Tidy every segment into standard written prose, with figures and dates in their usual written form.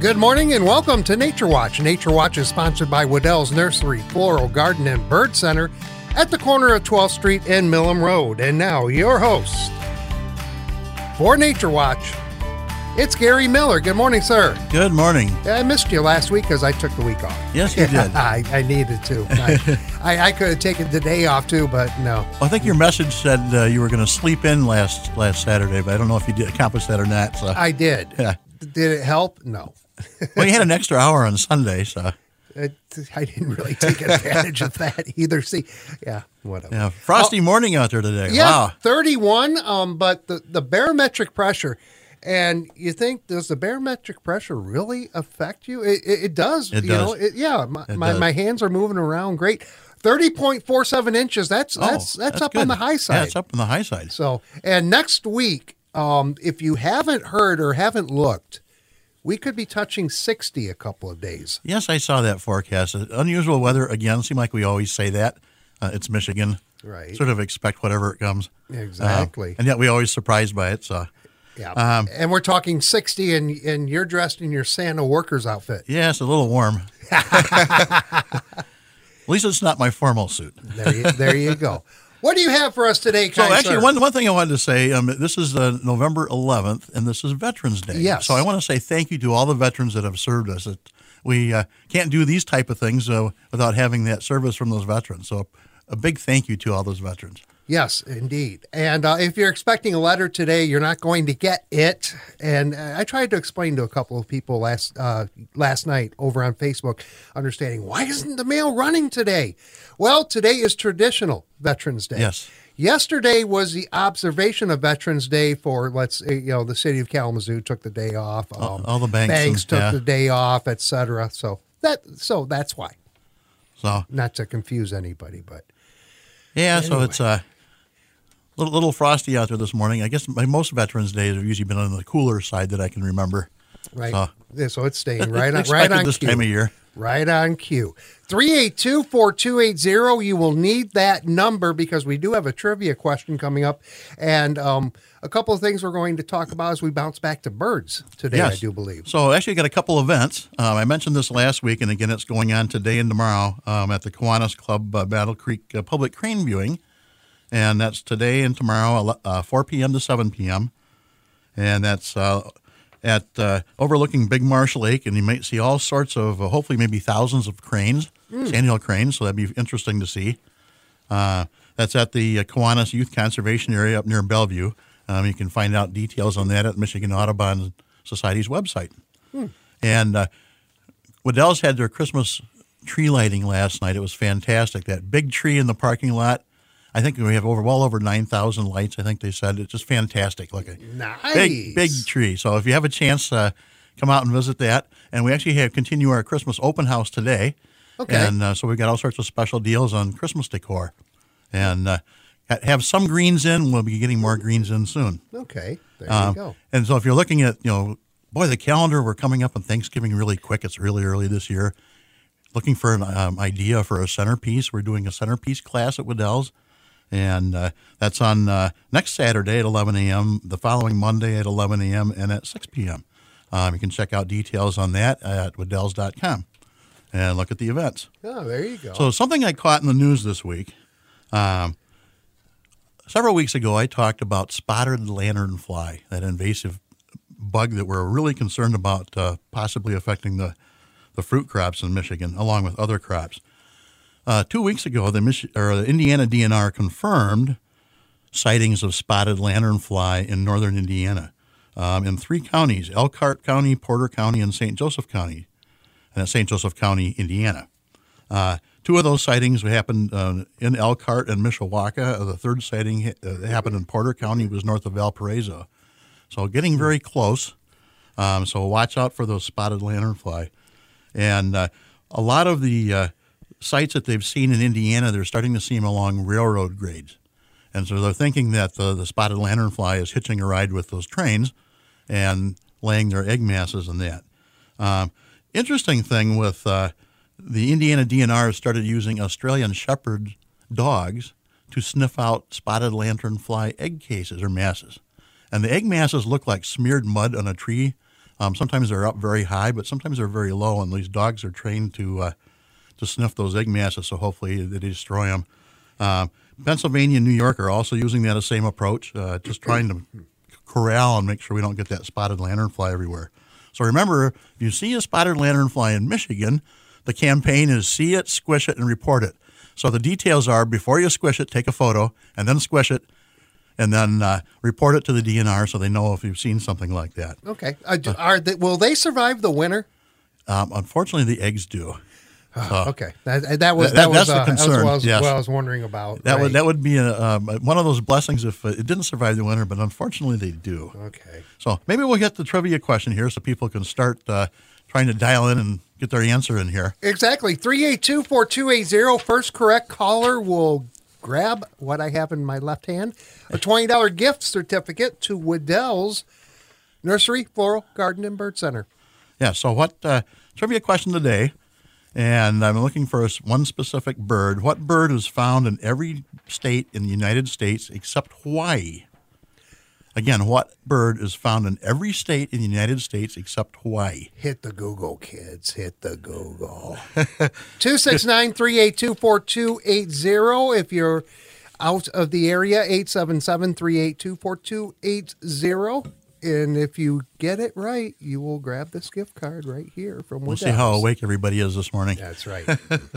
Good morning and welcome to Nature Watch. Nature Watch is sponsored by Waddell's Nursery, Floral Garden, and Bird Center at the corner of 12th Street and Milam Road. And now, your host for Nature Watch, it's Gary Miller. Good morning, sir. Good morning. I missed you last week because I took the week off. Yes, you did. I needed to. I could have taken the day off, too, but no. Well, I think your message said you were going to sleep in last Saturday, but I don't know if you did accomplish that or not. So. I did. Yeah. Did it help? No. Well, you had an extra hour on Sunday, so. I didn't really take advantage of that either. See, yeah, whatever. Yeah, frosty morning out there today. Yeah, wow. 31, but the barometric pressure. And you think, does the barometric pressure really affect you? It does. It does. You know, my hands are moving around great. 30.47 inches. That's up good. On the high side. Yeah, it's up on the high side. So, and next week, if you haven't heard or haven't looked, we could be touching 60 a couple of days. Yes, I saw that forecast. Unusual weather again. Seem like we always say that. It's Michigan. Right. Sort of expect whatever it comes. Exactly. And yet we always surprised by it. So. Yeah, and we're talking 60, and you're dressed in your Santa worker's outfit. Yeah, it's a little warm. At least it's not my formal suit. There you go. What do you have for us today, kind sir? Actually, one thing I wanted to say, this is November 11th, and this is Veterans Day. Yes. So I want to say thank you to all the veterans that have served us. We can't do these type of things without having that service from those veterans. So a big thank you to all those veterans. Yes, indeed. And if you're expecting a letter today, you're not going to get it. And I tried to explain to a couple of people last night over on Facebook, understanding, why isn't the mail running today? Well, today is traditional Veterans Day. Yes. Yesterday was the observation of Veterans Day for, let's say, the city of Kalamazoo took the day off. All the banks took the day off, et cetera. So that's why. So not to confuse anybody, but yeah. Anyway. So it's a little frosty out there this morning. I guess my most Veterans Days have usually been on the cooler side that I can remember. Right. So it's staying right on this cue. Time of year. Right on cue. 382-4280. You will need that number because we do have a trivia question coming up. And a couple of things we're going to talk about as we bounce back to birds today, yes. I do believe. So actually got a couple events. I mentioned this last week, and again, it's going on today and tomorrow at the Kiwanis Club Battle Creek Public Crane Viewing. And that's today and tomorrow, 4 p.m. to 7 p.m. And that's at overlooking Big Marsh Lake, and you might see all sorts of, hopefully maybe thousands of cranes, sandhill cranes, so that'd be interesting to see. That's at the Kiwanis Youth Conservation Area up near Bellevue. You can find out details on that at Michigan Audubon Society's website. And Waddell's had their Christmas tree lighting last night. It was fantastic. That big tree in the parking lot, I think we have over 9,000 lights, I think they said. It's just fantastic looking. Nice. Big tree. So if you have a chance, come out and visit that. And we actually continue our Christmas open house today. Okay. And so we've got all sorts of special deals on Christmas decor. And have some greens in. We'll be getting more greens in soon. Okay. There you go. And so if you're looking at, the calendar, we're coming up on Thanksgiving really quick. It's really early this year. Looking for an idea for a centerpiece. We're doing a centerpiece class at Waddell's. And that's on next Saturday at 11 a.m., the following Monday at 11 a.m., and at 6 p.m. You can check out details on that at waddells.com and look at the events. Oh, there you go. So something I caught in the news this week. Several weeks ago, I talked about spotted lanternfly, that invasive bug that we're really concerned about possibly affecting the fruit crops in Michigan, along with other crops. 2 weeks ago, the Indiana DNR confirmed sightings of spotted lanternfly in northern Indiana in three counties, Elkhart County, Porter County, and St. Joseph County, and St. Joseph County, Indiana. Two of those sightings happened in Elkhart and Mishawaka. The third sighting happened in Porter County, was north of Valparaiso. So getting very close. So watch out for those spotted lanternfly. And a lot of the sites that they've seen in Indiana, they're starting to see them along railroad grades. And so they're thinking that the spotted lanternfly is hitching a ride with those trains and laying their egg masses in that. Interesting thing with the Indiana DNR has started using Australian shepherd dogs to sniff out spotted lanternfly egg cases or masses. And the egg masses look like smeared mud on a tree Sometimes they're up very high, but sometimes they're very low, and these dogs are trained to sniff those egg masses, so hopefully they destroy them. Pennsylvania and New York are also using that same approach, just trying to corral and make sure we don't get that spotted lanternfly everywhere. So remember, if you see a spotted lanternfly in Michigan, the campaign is see it, squish it, and report it. So the details are, before you squish it, take a photo, and then squish it, and then report it to the DNR so they know if you've seen something like that. Okay. Will they survive the winter? Unfortunately, the eggs do. Oh, okay, that was the concern. That was what I was wondering about. That would be one of those blessings if it didn't survive the winter, but unfortunately they do. Okay. So maybe we'll get the trivia question here so people can start trying to dial in and get their answer in here. Exactly. 382-4280. First correct caller will grab what I have in my left hand, a $20 gift certificate to Waddell's Nursery, Floral Garden, and Bird Center. Yeah. So what trivia question today? And I'm looking for one specific bird. What bird is found in every state in the United States except Hawaii? Again, what bird is found in every state in the United States except Hawaii? Hit the Google, kids. Hit the Google. 269-382-4280. If you're out of the area, 877-382-4280. And if you get it right, you will grab this gift card right here from Waddell's. We'll see how awake everybody is this morning. That's right.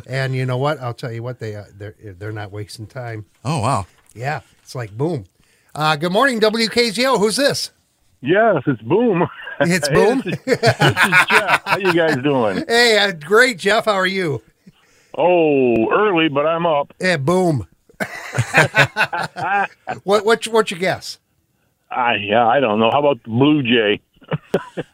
And you know what? I'll tell you what, they're not wasting time. Oh, wow. Yeah. It's like boom. Good morning, WKZO. Who's this? Yes, it's Boom. It's Boom? Hey, this is Jeff. How you guys doing? Hey, great, Jeff. How are you? Oh, early, but I'm up. Yeah, Boom. What's your guess? I don't know. How about the Blue Jay?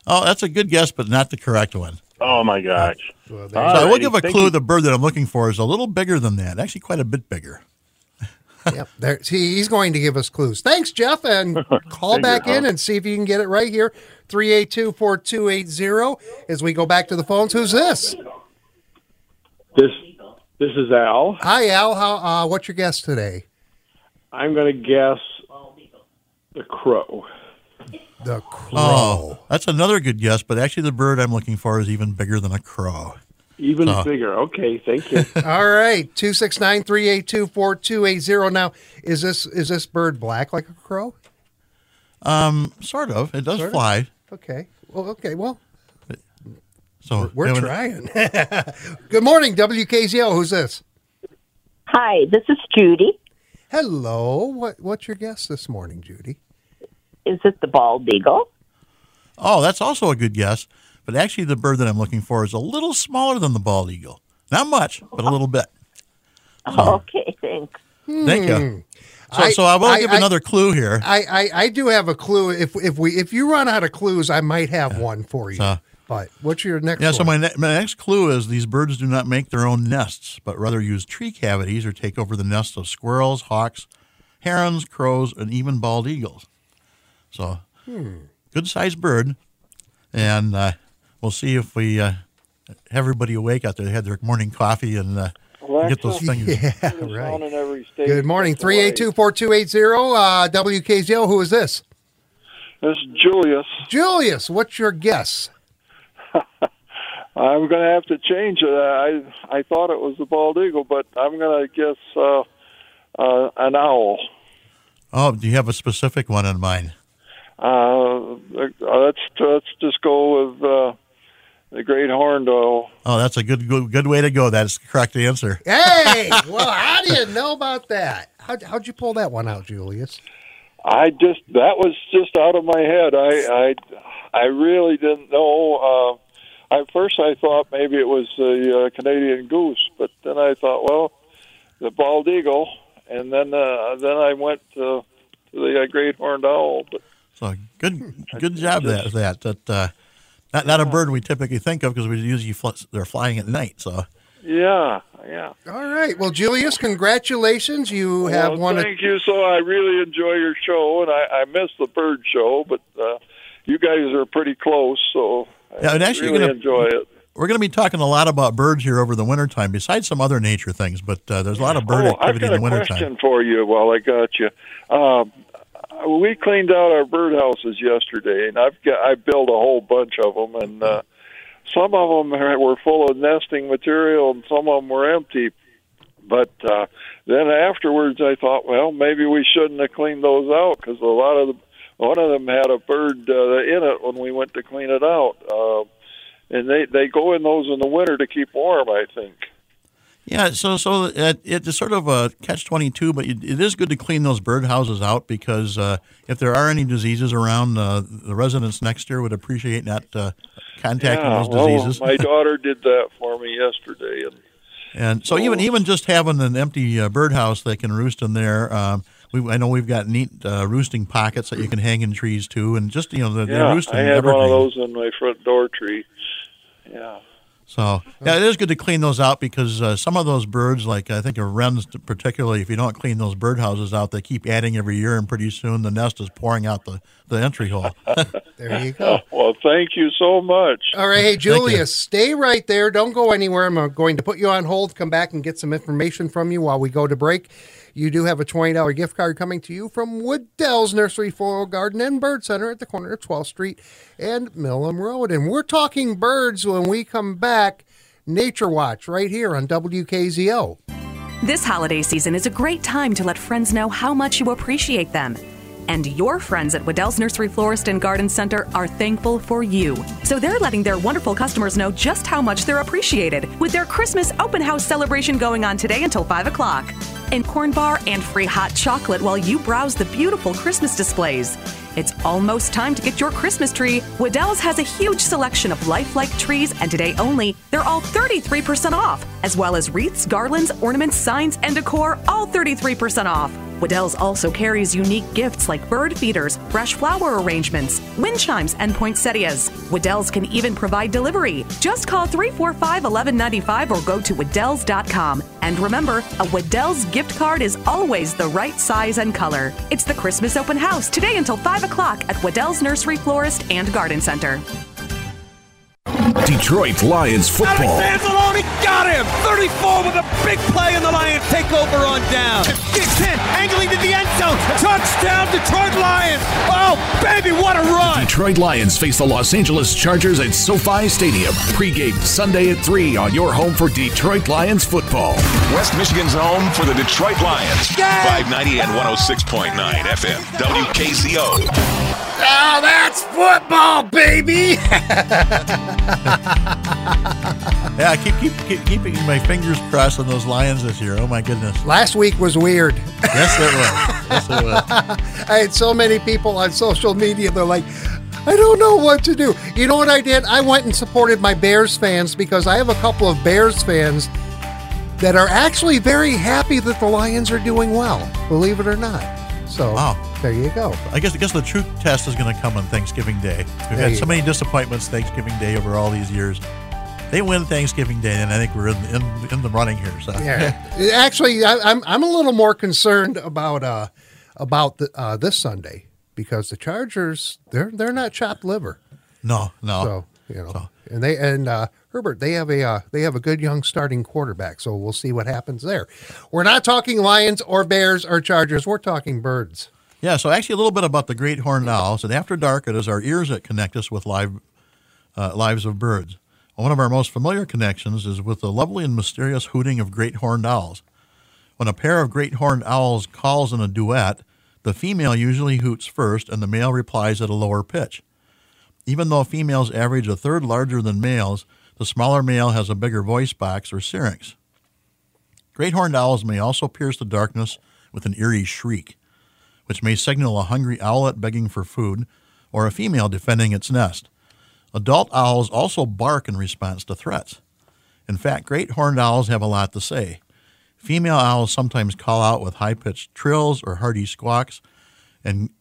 Oh, that's a good guess, but not the correct one. Oh, my gosh. Well, so I will give a clue. The bird that I'm looking for is a little bigger than that, actually quite a bit bigger. Yep, he's going to give us clues. Thanks, Jeff, and call back in and see if you can get it right here, 382-4280. As we go back to the phones, who's this? This is Al. Hi, Al. What's your guess today? I'm going to guess the crow. The crow. Oh, that's another good guess, but actually the bird I'm looking for is even bigger than a crow. Even bigger. Okay, thank you. All right, 269-382-4280. Now, is this bird black like a crow? Sort of. It does fly. Okay. Well, so we're trying. Good morning, WKZO. Who's this? Hi, this is Judy. Hello. What's your guess this morning, Judy? Is it the bald eagle? Oh, that's also a good guess. But actually, the bird that I'm looking for is a little smaller than the bald eagle. Not much, but a little bit. So, okay, thanks. Thank you. So I will give another clue here. I do have a clue. If you run out of clues, I might have one for you. But what's your next one? Yeah, so my next clue is these birds do not make their own nests, but rather use tree cavities or take over the nests of squirrels, hawks, herons, crows, and even bald eagles. So, good-sized bird. And we'll see if we have everybody awake out there. They had their morning coffee and get those things. Yeah, right. In every state. Good morning, 382-4280, WKZO. Who is this? This is Julius. Julius, what's your guess? I'm going to have to change it. I thought it was the bald eagle, but I'm going to guess an owl. Oh, do you have a specific one in mind? Let's just go with the great horned owl. Oh, that's a good way to go. That's the correct answer. Hey, well, how do you know about that? How'd you pull that one out, Julius? That was just out of my head. I really didn't know. At first, I thought maybe it was the Canadian goose, but then I thought, well, the bald eagle, and then I went to the great horned owl, but. So good job not a bird we typically think of because we usually they're flying at night. So yeah. All right. Well, Julius, congratulations! You have won. Thank you. So I really enjoy your show, and I miss the bird show, but you guys are pretty close, so enjoy it. We're going to be talking a lot about birds here over the wintertime, besides some other nature things. But there's a lot of bird activity in the wintertime. I've got a question for you while I got you. we cleaned out our birdhouses yesterday, and I built a whole bunch of them, and some of them were full of nesting material, and some of them were empty. But then afterwards, I thought, well, maybe we shouldn't have cleaned those out because one of them had a bird in it when we went to clean it out, and they go in those in the winter to keep warm, I think. Yeah, so it's sort of a catch-22, but it is good to clean those birdhouses out because if there are any diseases around, the residents next year would appreciate not contacting those diseases. Well, my daughter did that for me yesterday. And so even just having an empty birdhouse that can roost in there, I know we've got neat roosting pockets that you can hang in trees too, and just, the roosting. I had one of those in my front door tree, yeah. So, it is good to clean those out because some of those birds, like I think of wrens particularly, if you don't clean those birdhouses out, they keep adding every year, and pretty soon the nest is pouring out the entry hole. There you go. Well, thank you so much. All right, hey, Julia, stay right there. Don't go anywhere. I'm going to put you on hold, come back and get some information from you while we go to break. You do have a $20 gift card coming to you from Waddell's Nursery, Floral Garden, and Bird Center at the corner of 12th Street and Milam Road. And we're talking birds when we come back. Nature Watch right here on WKZO. This holiday season is a great time to let friends know how much you appreciate them. And your friends at Waddell's Nursery, Florist, and Garden Center are thankful for you. So they're letting their wonderful customers know just how much they're appreciated with their Christmas open house celebration going on today until 5 o'clock. And corn bar and free hot chocolate while you browse the beautiful Christmas displays. It's almost time to get your Christmas tree. Waddell's has a huge selection of lifelike trees, and today only, they're all 33% off, as well as wreaths, garlands, ornaments, signs, and decor, all 33% off. Waddell's also carries unique gifts like bird feeders, fresh flower arrangements, wind chimes, and poinsettias. Waddell's can even provide delivery. Just call 345-1195 or go to waddells.com. And remember, a Waddell's gift card is always the right size and color. It's the Christmas open house today until 5 o'clock at Waddell's Nursery, Florist, and Garden Center. Detroit Lions football. Anzalone got him! 34 with a big play, and the Lions take over on down. Kicks in, angling to the end zone. Touchdown, Detroit Lions! Oh, baby, what a run! The Detroit Lions face the Los Angeles Chargers at SoFi Stadium. Pre-game Sunday at 3 on your home for Detroit Lions football. West Michigan's home for the Detroit Lions. Yeah! 590 and 106.9 FM. WKZO. Oh, that's football, baby! Yeah, I keep keeping my fingers crossed on those Lions this year. Oh, my goodness. Last week was weird. Yes, it was. I had so many people on social media, they're like, I don't know what to do. You know what I did? I went and supported my Bears fans because I have a couple of Bears fans that are actually very happy that the Lions are doing well, believe it or not. So. Wow. There you go. I guess the true test is going to come on Thanksgiving Day. We've had so many disappointments Thanksgiving Day over all these years. They win Thanksgiving Day, and I think we're in the running here. So. Yeah. Actually, I'm a little more concerned about this Sunday because the Chargers they're not chopped liver. No. So and they Herbert, they have a good young starting quarterback, so we'll see what happens there. We're not talking Lions or Bears or Chargers. We're talking birds. Yeah, so actually a little bit about the great horned owls. And after dark, it is our ears that connect us with lives of birds. One of our most familiar connections is with the lovely and mysterious hooting of great horned owls. When a pair of great horned owls calls in a duet, the female usually hoots first, and the male replies at a lower pitch. Even though females average a third larger than males, the smaller male has a bigger voice box or syrinx. Great horned owls may also pierce the darkness with an eerie shriek, which may signal a hungry owlet begging for food or a female defending its nest. Adult owls also bark in response to threats. In fact, great horned owls have a lot to say. Female owls sometimes call out with high-pitched trills or hearty squawks, and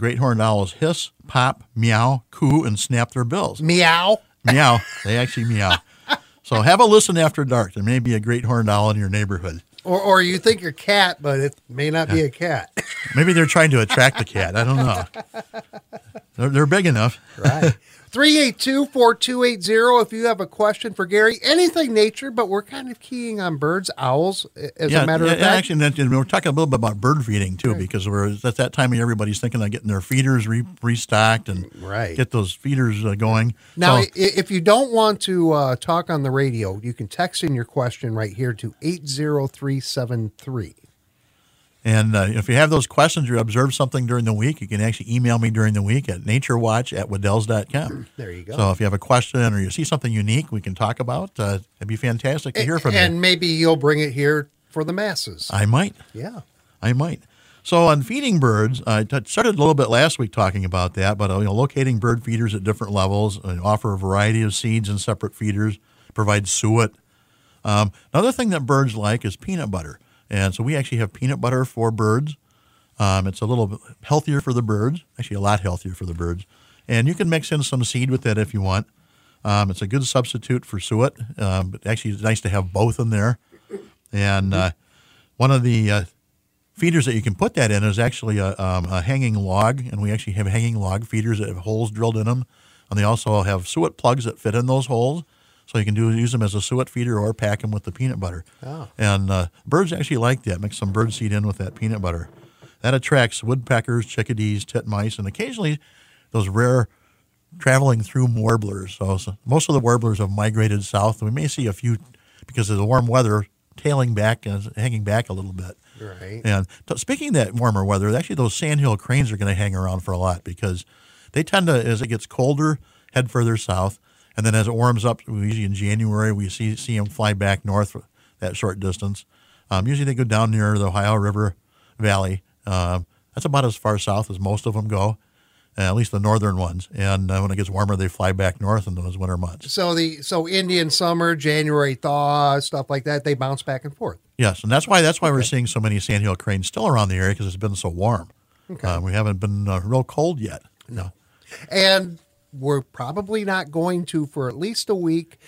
great horned owls hiss, pop, meow, coo, and snap their bills. Meow? Meow. They actually meow. So have a listen after dark. There may be a great horned owl in your neighborhood. Or you think you're cat, but it may not be a cat. Maybe they're trying to attract the cat. I don't know. They're big enough. Right. 382-4280 if you have a question for Gary. Anything nature, but we're kind of keying on birds, owls, as a matter of fact. Yeah, actually, we're talking a little bit about bird feeding, too, right, because we're at that time of year, everybody's thinking of getting their feeders restocked and right, get those feeders going. Now, so, if you don't want to talk on the radio, you can text in your question right here to 80373. And if you have those questions or observe something during the week, you can actually email me during the week at naturewatch@waddells.com. There you go. So if you have a question or you see something unique we can talk about, it'd be fantastic to hear from you. And maybe you'll bring it here for the masses. I might. Yeah. I might. So on feeding birds, I started a little bit last week talking about that, but locating bird feeders at different levels, and offer a variety of seeds and separate feeders, provide suet. Another thing that birds like is peanut butter. And so we actually have peanut butter for birds. It's a little healthier for the birds, actually a lot healthier for the birds. And you can mix in some seed with that if you want. It's a good substitute for suet, but actually it's nice to have both in there. And one of the feeders that you can put that in is actually a hanging log, and we actually have hanging log feeders that have holes drilled in them. And they also have suet plugs that fit in those holes. So you can use them as a suet feeder or pack them with the peanut butter. Oh. And birds actually like that. Mix some bird seed in with that peanut butter. That attracts woodpeckers, chickadees, titmice, and occasionally those rare traveling through warblers. So most of the warblers have migrated south. We may see a few, because of the warm weather, tailing back and hanging back a little bit. Right. And speaking of that warmer weather, actually those sandhill cranes are going to hang around for a lot because they tend to, as it gets colder, head further south. And then as it warms up, usually in January, we see them fly back north that short distance. Usually they go down near the Ohio River Valley. That's about as far south as most of them go, at least the northern ones. And when it gets warmer, they fly back north in those winter months. So Indian summer, January thaw, stuff like that, they bounce back and forth. Yes, and that's why we're seeing so many sandhill cranes still around the area because it's been so warm. Okay. We haven't been real cold yet. No. And we're probably not going to for at least a week,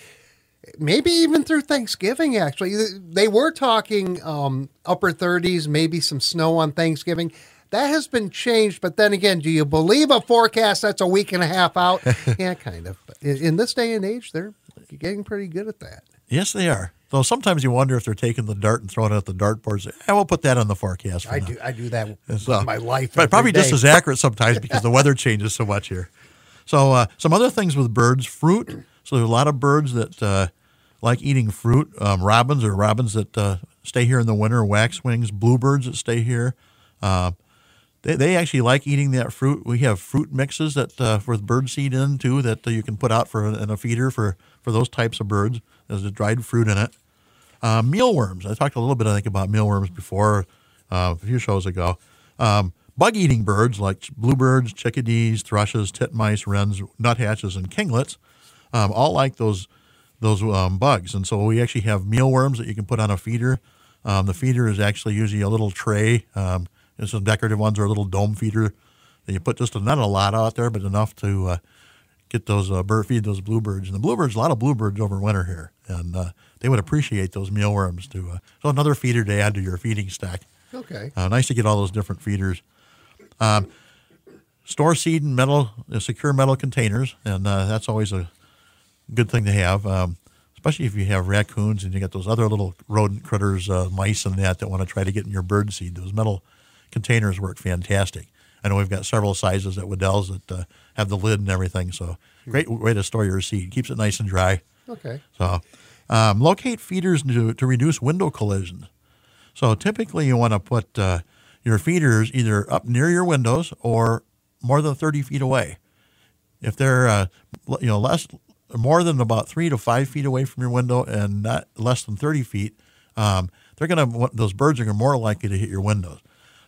maybe even through Thanksgiving, actually. They were talking upper 30s, maybe some snow on Thanksgiving. That has been changed, but then again, do you believe a forecast that's a week and a half out? Yeah, kind of. But in this day and age, they're getting pretty good at that. Yes, they are. Though sometimes you wonder if they're taking the dart and throwing it at the dartboard. I will put that on the forecast. I do that in my life. But probably just as accurate sometimes because the weather changes so much here. So some other things with birds, fruit. So there's a lot of birds that like eating fruit. Robins that stay here in the winter, waxwings, bluebirds that stay here. They actually like eating that fruit. We have fruit mixes that with bird seed in too that you can put out in a feeder for those types of birds. There's a dried fruit in it. Mealworms. I talked a little bit, I think, about mealworms before a few shows ago. Bug-eating birds like bluebirds, chickadees, thrushes, titmice, wrens, nuthatches, and kinglets all like those bugs. And so we actually have mealworms that you can put on a feeder. The feeder is actually usually a little tray. Some decorative ones are a little dome feeder that you put just not a lot out there, but enough to get those feed those bluebirds. And the bluebirds, a lot of bluebirds over winter here, and they would appreciate those mealworms too. So another feeder to add to your feeding stack. Okay. Nice to get all those different feeders. Store seed in secure metal containers, and that's always a good thing to have, especially if you have raccoons and you got those other little rodent critters, mice and that want to try to get in your bird seed. Those metal containers work fantastic. I know we've got several sizes at Waddell's that have the lid and everything, so great way to store your seed. Keeps it nice and dry. Okay. So locate feeders to reduce window collisions. So typically you want to put your feeders either up near your windows or more than 30 feet away. If they're more than about 3 to 5 feet away from your window and not less than 30 feet, those birds are more likely to hit your windows.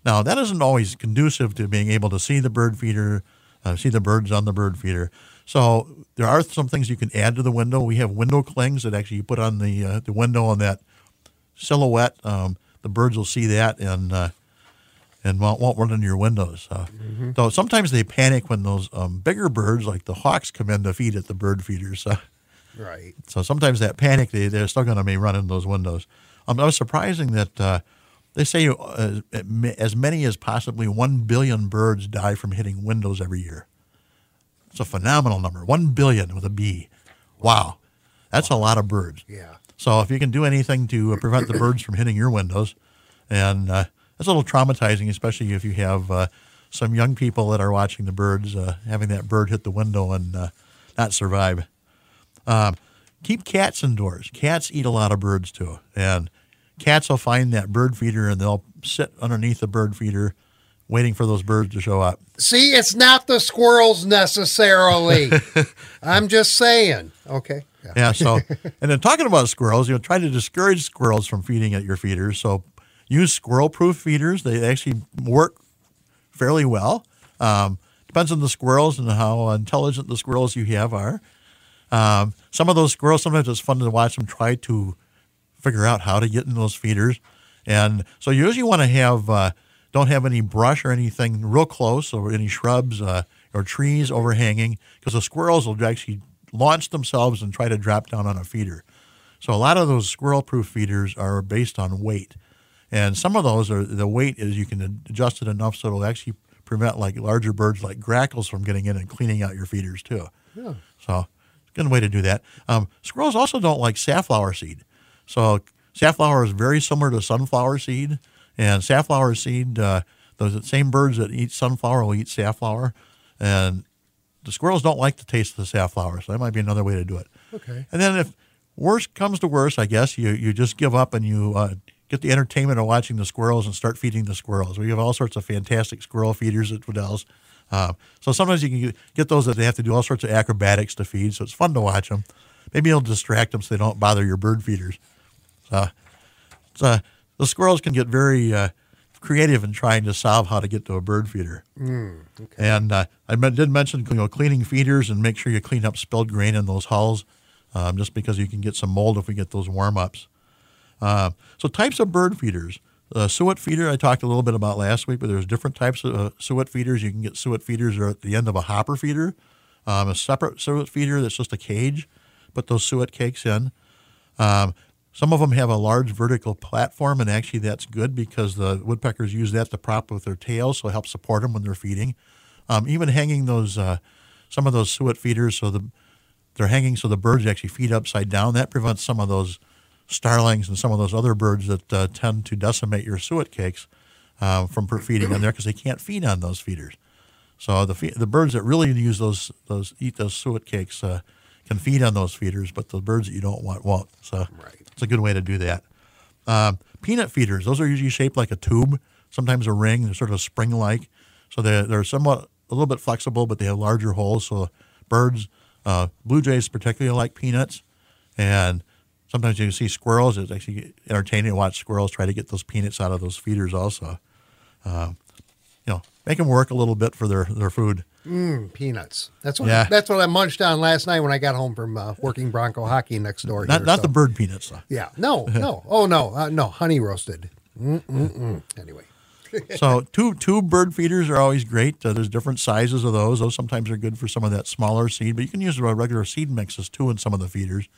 Now that isn't always conducive to being able to see the bird feeder, see the birds on the bird feeder. So there are some things you can add to the window. We have window clings that actually you put on the window on that silhouette. The birds will see that and won't run into your windows. So sometimes they panic when those bigger birds, like the hawks, come in to feed at the bird feeders. Right. So sometimes that panic, they're still going to be running those windows. I was surprising that they say as many as possibly 1 billion birds die from hitting windows every year. It's a phenomenal number, 1 billion with a B. Wow. That's a lot of birds. Yeah. So if you can do anything to prevent the birds from hitting your windows, and that's a little traumatizing, especially if you have some young people that are watching the birds, having that bird hit the window and not survive. Keep cats indoors. Cats eat a lot of birds too, and cats will find that bird feeder and they'll sit underneath the bird feeder waiting for those birds to show up. See, it's not the squirrels necessarily. I'm just saying. Okay. Yeah, so, and then talking about squirrels, you know, try to discourage squirrels from feeding at your feeders. So use squirrel-proof feeders. They actually work fairly well. Depends on the squirrels and how intelligent the squirrels you have are. Some of those squirrels, sometimes it's fun to watch them try to figure out how to get in those feeders. And so you usually want to have, don't have any brush or anything real close or any shrubs or trees overhanging, because the squirrels will actually launch themselves and try to drop down on a feeder. So a lot of those squirrel-proof feeders are based on weight. And some of those, are the weight is you can adjust it enough so it'll actually prevent like larger birds like grackles from getting in and cleaning out your feeders too. Yeah. So it's a good way to do that. Squirrels also don't like safflower seed. So safflower is very similar to sunflower seed. And safflower seed, those same birds that eat sunflower will eat safflower. And the squirrels don't like the taste of the safflower, so that might be another way to do it. Okay. And then if worse comes to worse, I guess, you just give up and you get the entertainment of watching the squirrels and start feeding the squirrels. We have all sorts of fantastic squirrel feeders at Waddell's. So sometimes you can get those that they have to do all sorts of acrobatics to feed, so it's fun to watch them. Maybe it'll distract them so they don't bother your bird feeders. So the squirrels can get very... creative in trying to solve how to get to a bird feeder. Okay. And I did mention, you know, cleaning feeders, and make sure you clean up spilled grain in those hulls, just because you can get some mold if we get those warm-ups. So types of bird feeders. The suet feeder I talked a little bit about last week, but there's different types of suet feeders. You can get suet feeders that are at the end of a hopper feeder, a separate suet feeder that's just a cage, put those suet cakes in. Some of them have a large vertical platform, and actually that's good because the woodpeckers use that to prop with their tails, so it helps support them when they're feeding. Even hanging those, some of those suet feeders, so they're hanging so the birds actually feed upside down. That prevents some of those starlings and some of those other birds that tend to decimate your suet cakes from feeding on there, because they can't feed on those feeders. So the birds that really use those eat those suet cakes can feed on those feeders, but the birds that you don't want won't. So. Right. It's a good way to do that. Peanut feeders, those are usually shaped like a tube, sometimes a ring. They're sort of spring-like. So they're somewhat a little bit flexible, but they have larger holes. So birds, blue jays particularly like peanuts. And sometimes you see squirrels. It's actually entertaining to watch squirrels try to get those peanuts out of those feeders also. You know, make them work a little bit for their food. Peanuts. That's what I munched on last night when I got home from working Bronco hockey next door. Not the bird peanuts, though. Yeah. No. Oh, no. No, honey roasted. Anyway. So tube bird feeders are always great. There's different sizes of those. Those sometimes are good for some of that smaller seed, but you can use regular seed mixes, too, in some of the feeders.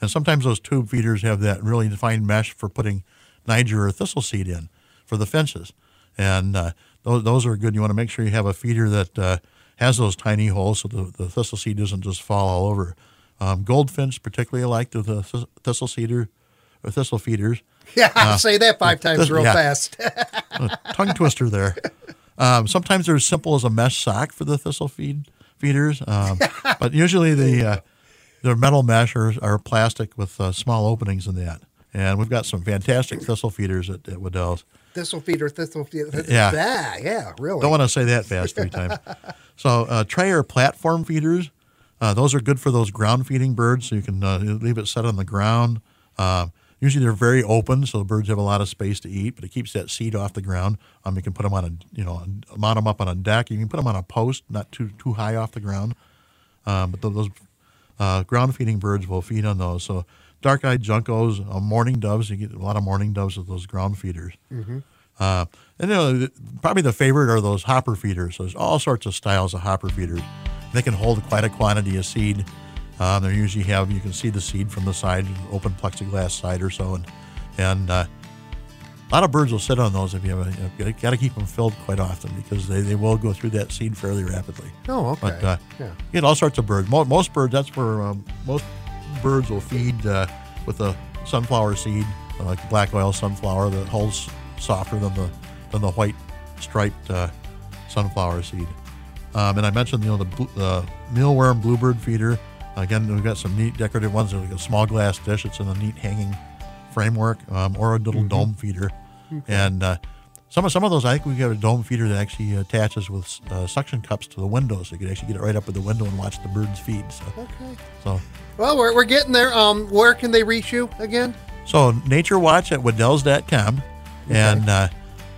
And sometimes those tube feeders have that really fine mesh for putting Niger or thistle seed in for the fences. And those are good. You want to make sure you have a feeder that has those tiny holes so the thistle seed doesn't just fall all over. Goldfinch particularly like the thistle feeders. Yeah, say that 5 times real fast. Tongue twister there. Sometimes they're as simple as a mesh sock for the thistle feeders, but usually the metal mesh are plastic with small openings in that. And we've got some fantastic thistle feeders at Waddell's. Thistle feeder. Yeah, really. Don't want to say that fast 3 times. So tray or platform feeders, those are good for those ground feeding birds, so you can leave it set on the ground. Usually they're very open, so the birds have a lot of space to eat, but it keeps that seed off the ground. You can put them on mount them up on a deck. You can put them on a post, not too high off the ground. But those ground feeding birds will feed on those. So dark-eyed juncos, mourning doves. You get a lot of mourning doves with those ground feeders. Mm-hmm. And probably the favorite are those hopper feeders. So there's all sorts of styles of hopper feeders. They can hold quite a quantity of seed. They usually have, you can see the seed from the side, open plexiglass side or so. And A lot of birds will sit on those if you have a. You've got to keep them filled quite often because they will go through that seed fairly rapidly. Oh, okay. But yeah, you get all sorts of birds. Most birds, that's where most birds will feed with a sunflower seed, like the black oil sunflower. The hull's softer than the white striped sunflower seed. And I mentioned, you know, the mealworm bluebird feeder. Again, we've got some neat decorative ones. Like a small glass dish. It's in a neat hanging framework, or a little dome feeder. Okay. And some of those, I think we got a dome feeder that actually attaches with suction cups to the window, so you can actually get it right up at the window and watch the birds feed. So, okay. So, well, we're getting there. Where can they reach you again? So, Nature Watch at Waddell's.com. Okay. And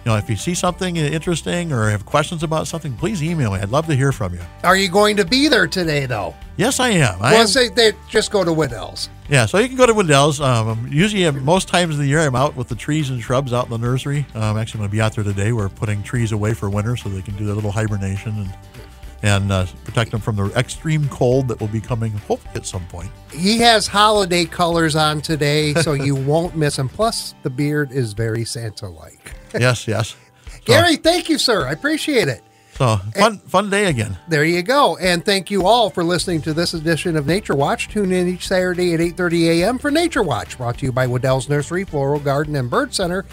you know, if you see something interesting or have questions about something, please email me. I'd love to hear from you. Are you going to be there today, though? Yes, I am. Well, they just go to Waddell's. Yeah, so you can go to Waddell's. Usually, most times of the year, I'm out with the trees and shrubs out in the nursery. I'm actually going to be out there today. We're putting trees away for winter so they can do their little hibernation and protect them from the extreme cold that will be coming, hopefully, at some point. He has holiday colors on today, so you won't miss him. Plus, the beard is very Santa-like. Yes. So, Gary, thank you, sir. I appreciate it. So, fun day again. There you go. And thank you all for listening to this edition of Nature Watch. Tune in each Saturday at 8:30 a.m. for Nature Watch, brought to you by Waddell's Nursery, Floral Garden, and Bird Center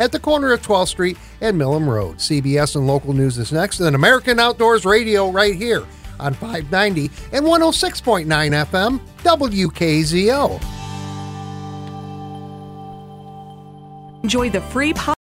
at the corner of 12th Street and Millam Road. CBS and local news is next, and American Outdoors Radio right here on 590 and 106.9 FM WKZO. Enjoy the free podcast.